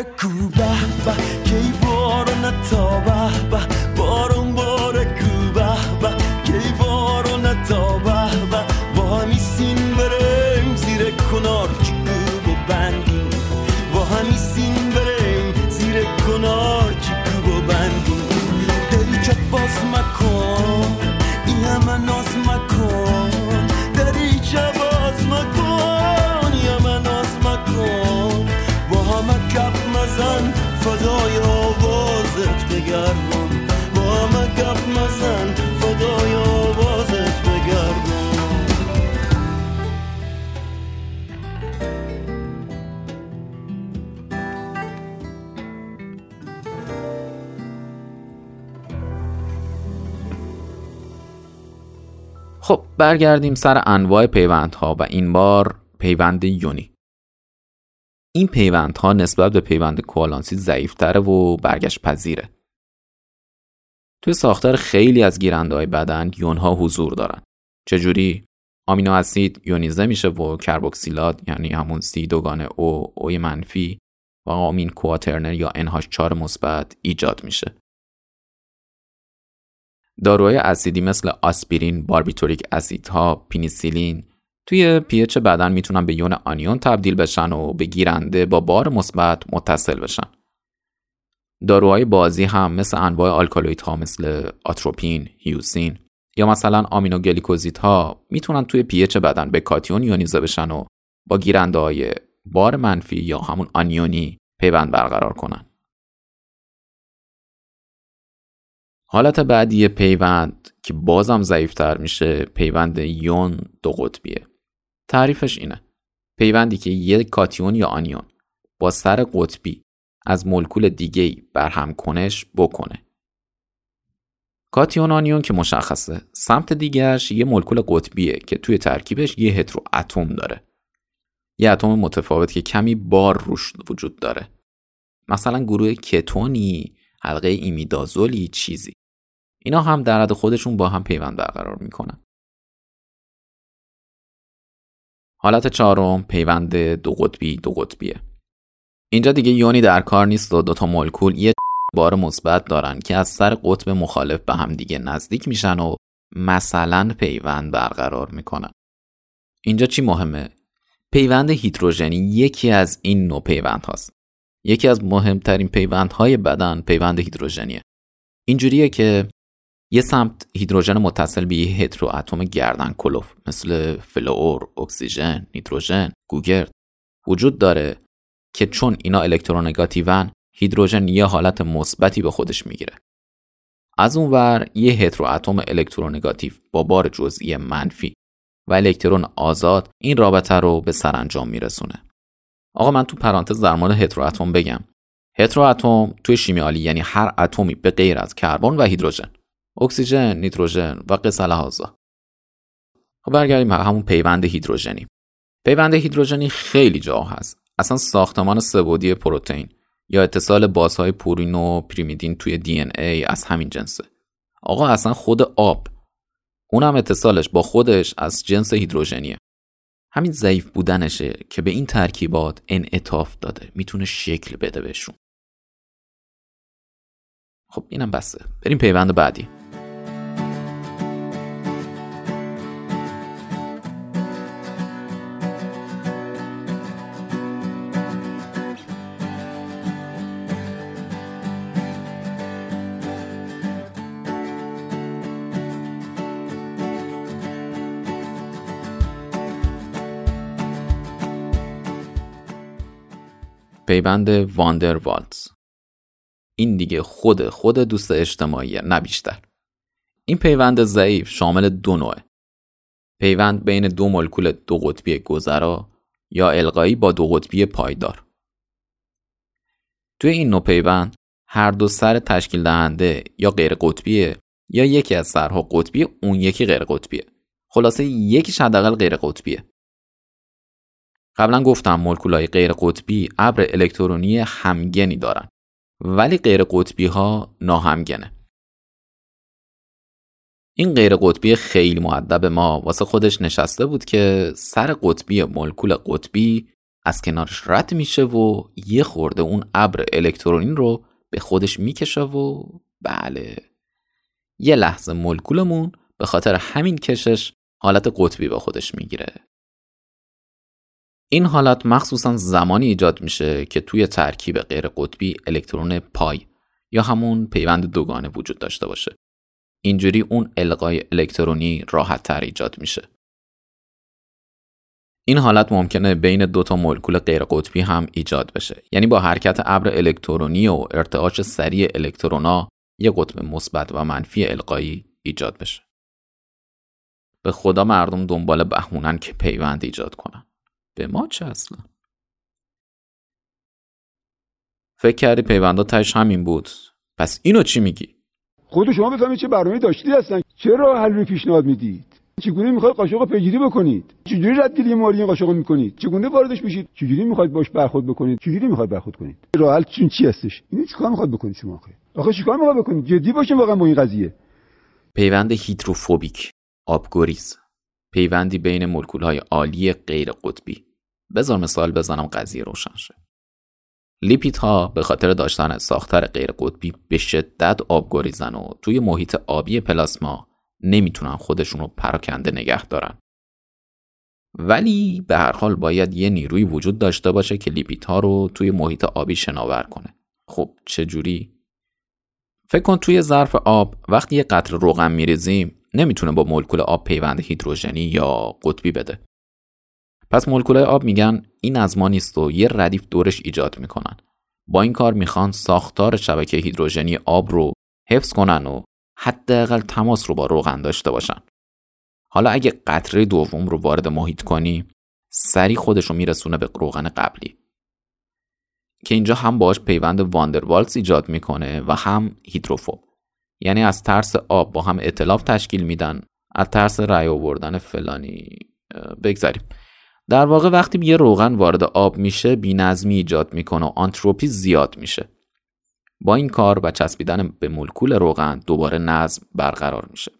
باره کو به به کی بارونه تا به به بارون باره کو به به کی بارونه تا به به با همیسین برم زیر کنار چوب و بندون با همیسین برم زیر کنار چوب و بندون دلی که باز مکن این همه ناز مکن دلی که باز مکن این همه ناز مکن با همه کف مزن فدای آوازت بگردم با همه کف مزن فدای آوازت بگردم. خب برگردیم سر انواع پیوندها و این بار پیوند یونی. این پیوندها نسبت به پیوند کوالانسی ضعیف‌تره و برگشت پذیره. توی ساختار خیلی از گیرنده‌های بدن یونها حضور دارن. چجوری؟ آمینو اسید یونیزه میشه و کربوکسیلات یعنی همون سی دوگانه او اوی منفی و آمین کواترنر یا NH4 مثبت ایجاد میشه. داروهای اسیدی مثل آسپرین، باربیتوریک اسیدها، پنیسیلین توی pH بدن میتونن به یون آنیون تبدیل بشن و به گیرنده با بار مثبت متصل بشن. داروهای بازی هم مثل انواع آلکالوئیدها مثل آتروپین، هیوسین یا مثلا آمینوگلیکوزیدها میتونن توی pH بدن به کاتیون یونیزه بشن و با گیرنده‌های بار منفی یا همون آنیونی پیوند برقرار کنن. حالت بعدی پیوند که بازم ضعیف‌تر میشه پیوند یون دو قطبیه. تعریفش اینه: پیوندی که یک کاتیون یا آنیون با سر قطبی از مولکول دیگه‌ای برهم کنش بکنه. کاتیون آنیون که مشخصه، سمت دیگه‌اش یه مولکول قطبیه که توی ترکیبش یه هترو اتم داره. یه اتم متفاوت که کمی بار روش وجود داره. مثلا گروه کتونی، حلقه ایمیدازولی، چیزی. اینا هم در حد خودشون با هم پیوند برقرار میکنن. حالت چهارم پیوند دو قطبی دو قطبیه. اینجا دیگه یونی در کار نیست و دوتا مولکول یه بار مثبت دارن که از سر قطب مخالف به هم دیگه نزدیک میشن و مثلا پیوند برقرار میکنن. اینجا چی مهمه؟ پیوند هیدروژنی یکی از این نوع پیوند هاست. یکی از مهمترین پیوندهای بدن پیوند هیدروژنیه. اینجوریه که یه سمت هیدروژن متصل به یه هترو اتم گردن کلوف مثل فلور، اکسیژن، نیتروژن، گوگرد وجود داره که چون اینا الکترونگاتیون هیدروژن یه حالت مثبتی به خودش میگیره. از اونور یه هترو اتم الکترونگاتیو با بار جزئی منفی و الکترون آزاد این رابطه رو به سرانجام میرسونه. آقا من تو پرانتز در مورد هترو اتم بگم. هترو اتم توی شیمیالی یعنی هر اتمی به غیر از کربن و هیدروژن، اکسیژن، نیتروژن و غیر الهازا. خب برگردیم همون پیوند هیدروژنی. پیوند هیدروژنی خیلی جا هست. اصلا ساختمان سه‌بعدی پروتئین یا اتصال بازهای پورین و پریمیدین توی دی ان ای از همین جنسه. آقا اصلا خود آب اونم اتصالش با خودش از جنس هیدروژنیه. همین ضعیف بودنشه که به این ترکیبات انعطاف داده، میتونه شکل بده بهشون. خب اینم بسه، بریم پیوند بعدی. پیوند واندر والز. این دیگه خود دوست اجتماعیه، نه بیشتر. این پیوند ضعیف شامل دو نوعه: پیوند بین دو مولکول دو قطبی گذرا یا القایی با دو قطبی پایدار. توی این نوع پیوند هر دو سر تشکیل دهنده یا غیر قطبیه یا یکی از سرها قطبی اون یکی غیر قطبیه. خلاصه یکیش حداقل غیر قطبیه. قبلا گفتم مولکولای غیر قطبی ابر الکترونی همگنی دارن ولی غیر قطبی ها ناهمگنه. این غیر قطبی خیلی مؤدب ما واسه خودش نشسته بود که سر قطبی مولکول قطبی از کنارش رد میشه و یه خورده اون ابر الکترونین رو به خودش میکشه و بله، یه لحظه مولکولمون به خاطر همین کشش حالت قطبی با خودش میگیره. این حالت مخصوصاً زمانی ایجاد میشه که توی ترکیب غیر قطبی الکترون پای یا همون پیوند دوگانه وجود داشته باشه. اینجوری اون القای الکترونی راحت‌تر ایجاد میشه. این حالت ممکنه بین دوتا مولکول غیر قطبی هم ایجاد بشه. یعنی با حرکت ابر الکترونی و ارتعاش سریع الکترونا یه قطب مثبت و منفی القایی ایجاد بشه. به خدا مردم دنبال بهونن که پیوند ایجاد کنن. به ما چه اصلا؟ فکر کردی پیوندا تاش همین بود؟ پس اینو چی میگی؟ خود شما بفهمید چه برنامه‌ای داشتی هستن. چرا حل رو پیشنهاد میدید؟ چگونه میخواید قاشقو پیگیری بکنید؟ چجوری ردیلی مالی قاشقو میکنید؟ چگونه واردش میشید؟ چجوری میخواید باش برخورد بکنید؟ چجوری میخواید برخورد کنید؟ راه حل چی هستش؟ اینو چیکار میخواید بکنید شما آخه؟ آخه چیکار میخواید بکنید؟ جدی باشین واقعا با این قضیه. پیوند هیدروفوبیک، آبگوریز، پیوندی بین مولکول‌های آلی غیر قطبی. بذار مثال بزنم قضیه روشن شه. لیپیدها به خاطر داشتن ساختار غیر قطبی به شدت آبگوریزن و توی محیط آبی پلاسما نمیتونن خودشون رو پراکنده نگه دارن. ولی به هر حال باید یه نیروی وجود داشته باشه که لیپیدها رو توی محیط آبی شناور کنه. خب چه جوری؟ فکر کن توی ظرف آب وقتی یه قطره روغن میریزیم نمیتونه با مولکول آب پیوند هیدروژنی یا قطبی بده. پس مولکولای آب میگن این از ما نیست و یه ردیف دورش ایجاد میکنن. با این کار میخوان ساختار شبکه هیدروژنی آب رو حفظ کنن و حداقل تماس رو با روغن داشته باشن. حالا اگه قطره دوم رو وارد محیط کنی سریع خودش رو میرسونه به روغن قبلی که اینجا هم باهاش پیوند واندروالز ایجاد میکنه و هم هیدروفوب. یعنی از ترس آب با هم ائتلاف تشکیل میدن، از ترس رأی آوردن فلانی. بگذاریم. در واقع وقتی یه روغن وارد آب میشه بی‌نظمی ایجاد میکنه و آنتروپی زیاد میشه. با این کار و چسبیدن به مولکول روغن دوباره نظم برقرار میشه.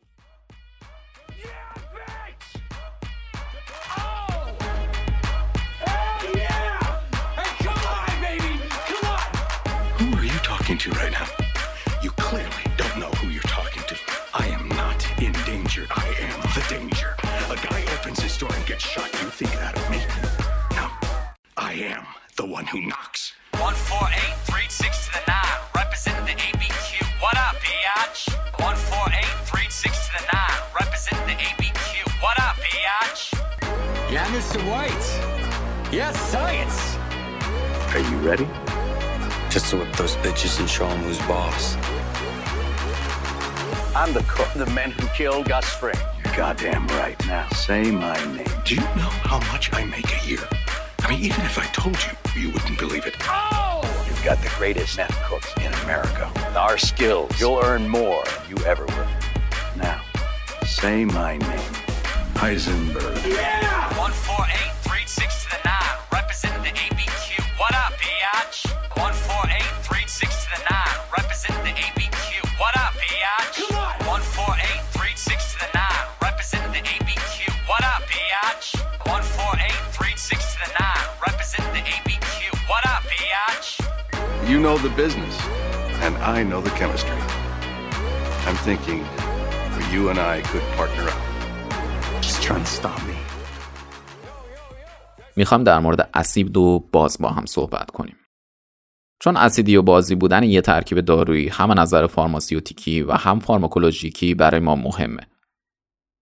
میخوام در مورد اسید و باز با هم صحبت کنیم. چون اسیدی و بازی بودن یه ترکیب دارویی هم نظر فارماسیوتیکی و هم فارماکولوژیکی برای ما مهمه.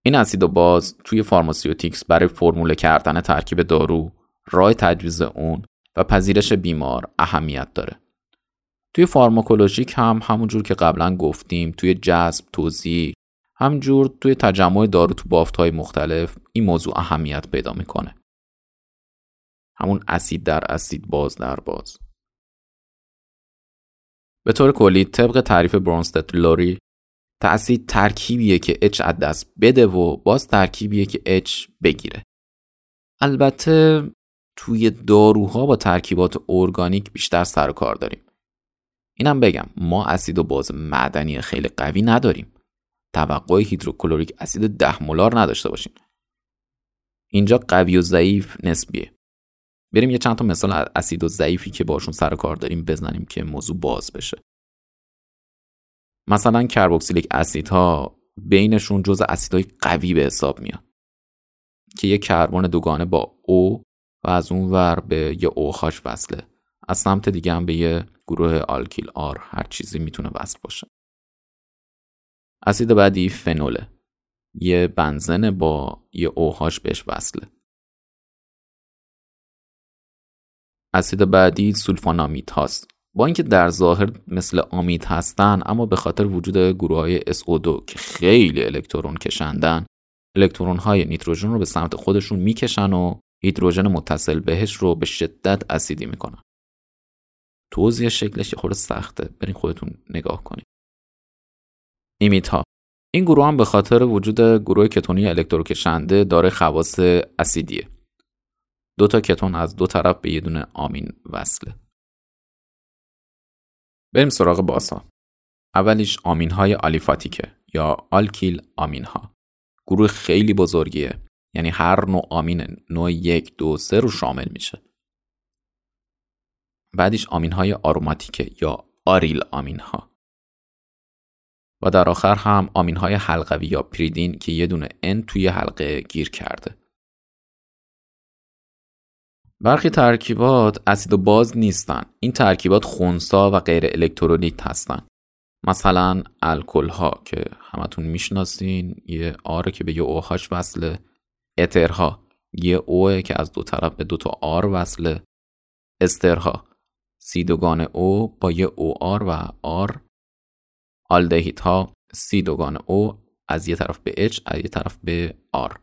این اسید و باز توی فارماسیوتیکس برای فرموله کردن ترکیب دارو، راه تجویز اون و پذیرش بیمار اهمیت داره. توی فارماکولوژیک هم همونجور که قبلا گفتیم توی جذب، توزیع، همونجور توی تجمع دارو تو بافت‌های مختلف این موضوع اهمیت پیدا می‌کنه. همون اسید در اسید، باز در باز. به طور کلی طبق تعریف برونستت لوری اسید ترکیبیه که H از دست بده و باز ترکیبیه که H بگیره. البته توی داروها با ترکیبات ارگانیک بیشتر سر و کار داریم. اینم بگم ما اسید و باز معدنی خیلی قوی نداریم. توقع هیدروکلوریک اسید 10 مولار نداشته باشین. اینجا قوی و ضعیف نسبیه. بریم یه چند تا مثال اسید و ضعیفی که باشون سر کار داریم بزنیم که موضوع باز بشه. مثلا کربوکسیلیک اسیدها بینشون جزء اسیدهای قوی به حساب میاد که یه کربن دوگانه با O و از اون ور به یه OH وصله، از سمت دیگه هم به یه گروه آلکیل آر هر چیزی میتونه وصل باشه. اسید بعدی فنوله، یه بنزن با یه OH بهش وصله. اسید بعدی سولفانامید هاست. با اینکه در ظاهر مثل آمید هستن اما به خاطر وجود گروه‌های SO2 که خیلی الکترون کشندن، الکترون‌های نیتروژن رو به سمت خودشون میکشن و هیدروژن متصل بهش رو به شدت اسیدی میکنن. توضیح شکلش خورده سخته، برین خودتون نگاه کنید. ایمیدها، این گروه هم به خاطر وجود گروه کتونی الکتروکشنده داره خواص اسیدیه. دو تا کتون از دو طرف به یه دونه آمین وصله. بریم سراغ باسا. اولیش آمین های آلیفاتیکه یا آلکیل آمین ها. گروه خیلی بزرگیه، یعنی هر نوع آمین نوع 1 2 3 رو شامل میشه. بعدش آمین های آروماتیکه یا آریل آمین ها. و در آخر هم آمین های حلقوی یا پریدین که یه دونه N توی حلقه گیر کرده. برخی ترکیبات اسید و باز نیستن. این ترکیبات خنثا و غیر الکترولیت هستن. مثلا الکل ها که همتون میشناسین، یه آر که به یه OH وصله. اترها، یه O که از دو طرف به دو تا R وصله. استرها، سی دوگانه O با یه OR و R. آلدهید ها، سی دوگانه O از یه طرف به H از یه طرف به R.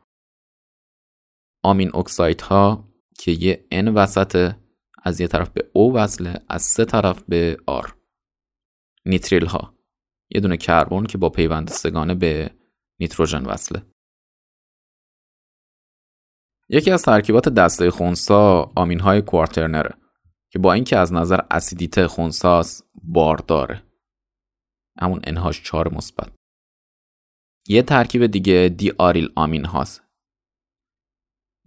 آمین اکساید ها که یه N وسطه از یه طرف به O وصله از سه طرف به R. نیتریل ها، یه دونه کربن که با پیوند سگانه به نیتروژن وصله. یکی از ترکیبات دسته خنثا آمین های کوارترنره که با اینکه از نظر اسیدیته خنثاست بارداره، همون NH4 مثبت. یه ترکیب دیگه دی آریل آمین هاست،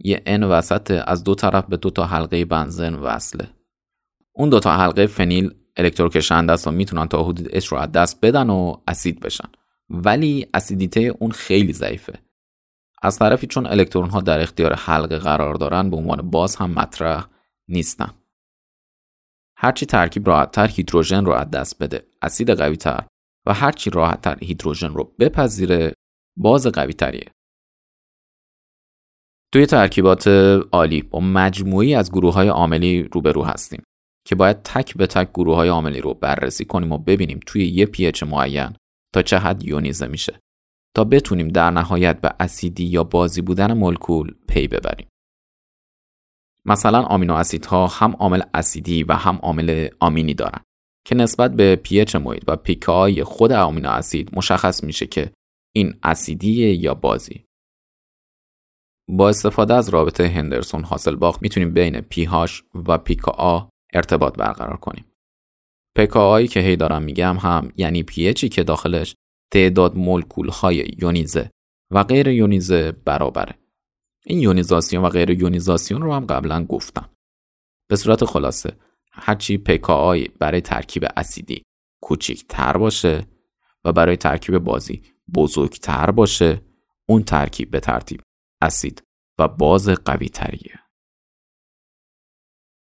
یه N وسطه از دو طرف به دو تا حلقه بنزن وصله. اون دو تا حلقه فنیل الکتروکشنده است و میتونن تا حدود اش رو از دست بدن و اسید بشن، ولی اسیدیته اون خیلی ضعیفه. از طرفی چون الکترون ها در اختیار حلقه قرار دارن به عنوان باز هم مطرح نیستن. هرچی ترکیب راحت‌تر هیدروژن رو از دست بده اسید قوی‌تر و هرچی راحت‌تر هیدروژن رو بپذیره باز قوی‌تریه. توی ترکیبات آلی با مجموعی از گروه‌های عاملی روبرو هستیم که باید تک به تک گروه‌های عاملی رو بررسی کنیم و ببینیم توی یه pH معین تا چه حد یونیزه میشه تا بتونیم در نهایت به اسیدی یا بازی بودن مولکول پی ببریم. مثلا آمینو اسیدها هم عامل اسیدی و هم عامل آمینی دارن که نسبت به pH محیط و پیکای خود آمینو اسید مشخص میشه که این اسیدیه یا بازی. با استفاده از رابطه هندرسون هاسلباخ میتونیم بین pH و پیکا ارتباط برقرار کنیم. پیکایی که هی دارم میگم هم یعنی pHی که داخلش تعداد مولکول های یونیزه و غیر یونیزه برابره. این یونیزاسیون و غیر یونیزاسیون رو هم قبلا گفتم. به صورت خلاصه هرچی پکای برای ترکیب اسیدی کوچکتر باشه و برای ترکیب بازی بزرگتر باشه، اون ترکیب به ترتیب اسید و باز قوی تریه.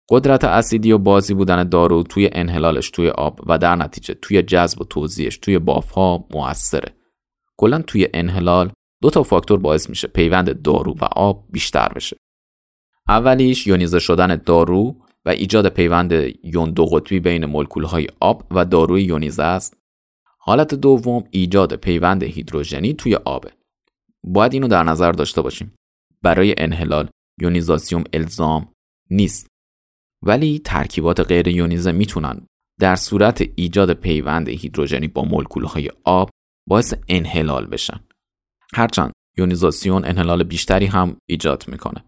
قدرت اسیدی و بازی بودن دارو توی انحلالش توی آب و در نتیجه توی جذب و توزیعش توی بافها مؤثره. کلاً توی انحلال دو تا فاکتور باعث میشه پیوند دارو و آب بیشتر بشه. اولیش یونیزه شدن دارو و ایجاد پیوند یون دو قطبی بین مولکول‌های آب و داروی یونیزه است. حالت دوم ایجاد پیوند هیدروژنی توی آبه. باید اینو در نظر داشته باشیم. برای انحلال یونیزاسیون الزام نیست، ولی ترکیبات غیر یونیزه میتونن در صورت ایجاد پیوند هیدروژنی با مولکول‌های آب باعث انحلال بشن. هرچند یونیزاسیون انحلال بیشتری هم ایجاد میکنه.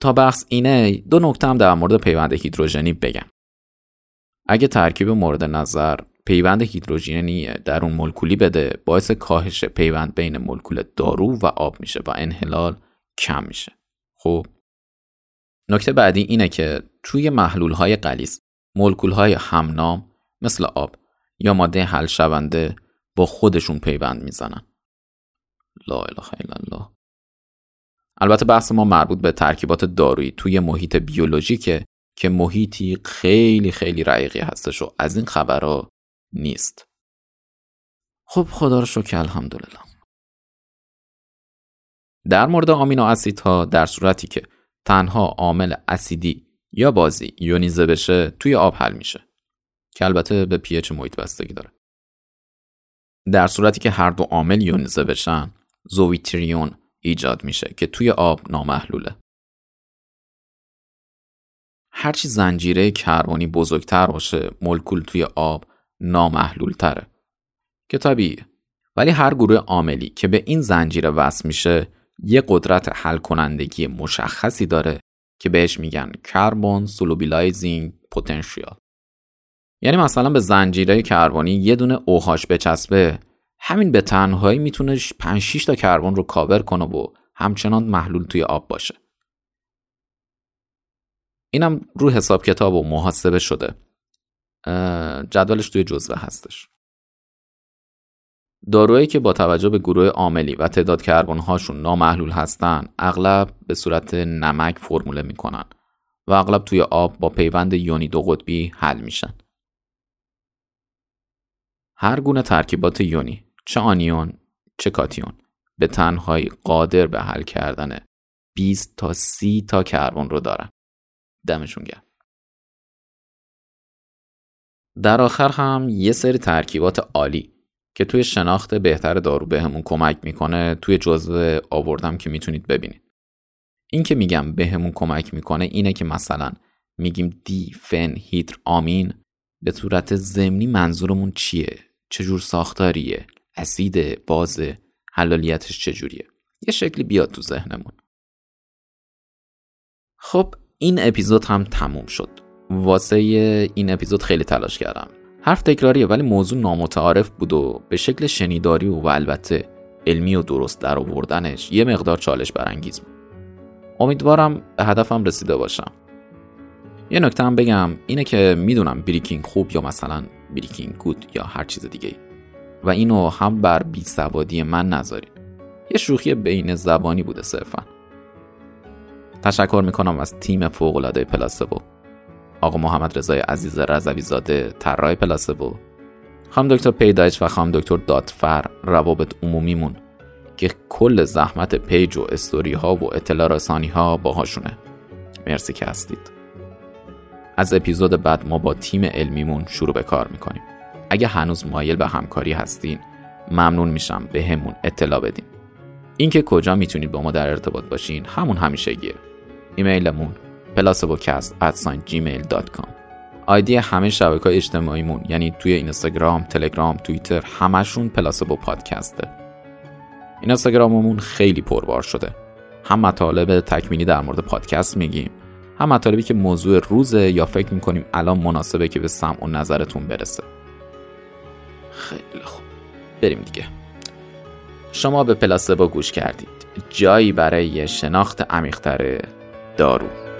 تا بحث اینه دو نکته هم در مورد پیوند هیدروژنی بگم. اگه ترکیب مورد نظر پیوند هیدروژنی در اون مولکولی بده باعث کاهش پیوند بین مولکول دارو و آب میشه و انحلال کم میشه. خب نکته بعدی اینه که توی محلول‌های غلیظ مولکول‌های همنام مثل آب یا ماده حل شونده با خودشون پیوند میزنن. لا اله الا الله. البته بحث ما مربوط به ترکیبات دارویی توی محیط بیولوژیکه که محیطی خیلی رقیقی هستش و از این خبرها نیست. خب خدا رو شکر الحمدلله. در مورد آمینو اسیدها در صورتی که تنها عامل اسیدی یا بازی یونیزه بشه توی آب حل میشه که البته به pH محیط بستگی داره. در صورتی که هر دو عامل یونیزه بشن زویتریون ایجاد میشه که توی آب نامحلوله. هرچی زنجیره کربنی بزرگتر باشه مولکول توی آب نامحلولتره که طبیعیه، ولی هر گروه عاملی که به این زنجیره وصل میشه یه قدرت حل کنندگی مشخصی داره که بهش میگن کربن سولوبیلایزینگ پتانسیال. یعنی مثلا به زنجیره کربنی یه دونه OH بچسبه، همین به تنهایی میتونه 5-6 تا کربن رو کاور کنه و همچنان محلول توی آب باشه. اینم رو حساب کتاب و محاسبه شده، جدولش توی جزوه هستش. دارویی که با توجه به گروه عاملی و تعداد کربن‌هاشون نامحلول هستن اغلب به صورت نمک فرموله میکنن و اغلب توی آب با پیوند یونی دو قطبی حل میشن. هر گونه ترکیبات یونی، چه آنیون چه کاتیون، به تنهایی قادر به حل کردن 20 تا 30 تا کربن رو دارن. دمشون گرم. در آخر هم یه سری ترکیبات عالی که توی شناخت بهتر دارو بهمون کمک میکنه توی جزوه آوردم که میتونید ببینید. این که میگم بهمون کمک میکنه اینه که مثلا میگیم دی فن هیدر آمین، به صورت ضمنی منظورمون چیه؟ چجور ساختاریه؟ اسیده؟ بازه؟ حلالیتش چجوریه؟ یه شکلی بیاد تو ذهنمون. خب این اپیزود هم تموم شد. واسه این اپیزود خیلی تلاش کردم. حرف تکراریه ولی موضوع نامتعارف بود و به شکل شنیداری و البته علمی و درست در آوردنش یه مقدار چالش برانگیز بود. امیدوارم به هدفم رسیده باشم. یه نکته هم بگم اینه که میدونم بریکینگ خوب یا مثلا بریکینگ گود یا هر چیز دیگه و اینو هم بر بی‌سوادی من نذارین. یه شوخی بین زبانی بوده صرفا. تشکر میکنم از تیم فوق‌العاده پلاسبو، آقا محمد رضای عزیز رضوی زاده طراح پلاسبو، خانم دکتر پیدایچ و خانم دکتر دادفر روابط عمومیمون که کل زحمت پیج و استوری ها و اطلاع رسانی ها باهاشونه. مرسی که هستید. از اپیزود بعد ما با تیم علمیمون شروع به کار میکنیم. اگه هنوز مایل به همکاری هستین ممنون میشم بهمون اطلاع بدین. اینکه کجا میتونید با ما در ارتباط باشین همون همیشگیه. ایمیلمون placebocast@gmail.com. آیدی همه شبکه‌های اجتماعیمون یعنی توی اینستاگرام، تلگرام، توییتر همشون placebo پادکسته. اینستاگراممون خیلی پربار شده. هم مطالب تکمیلی در مورد پادکست میگیم، هم مطالبی که موضوع روزه یا فکر میکنیم الان مناسبه که به سمع و نظرتون برسه. خیلی خوب. بریم دیگه. شما به placebo گوش کردید. جایی برای شناخت عمیق‌تر دارو.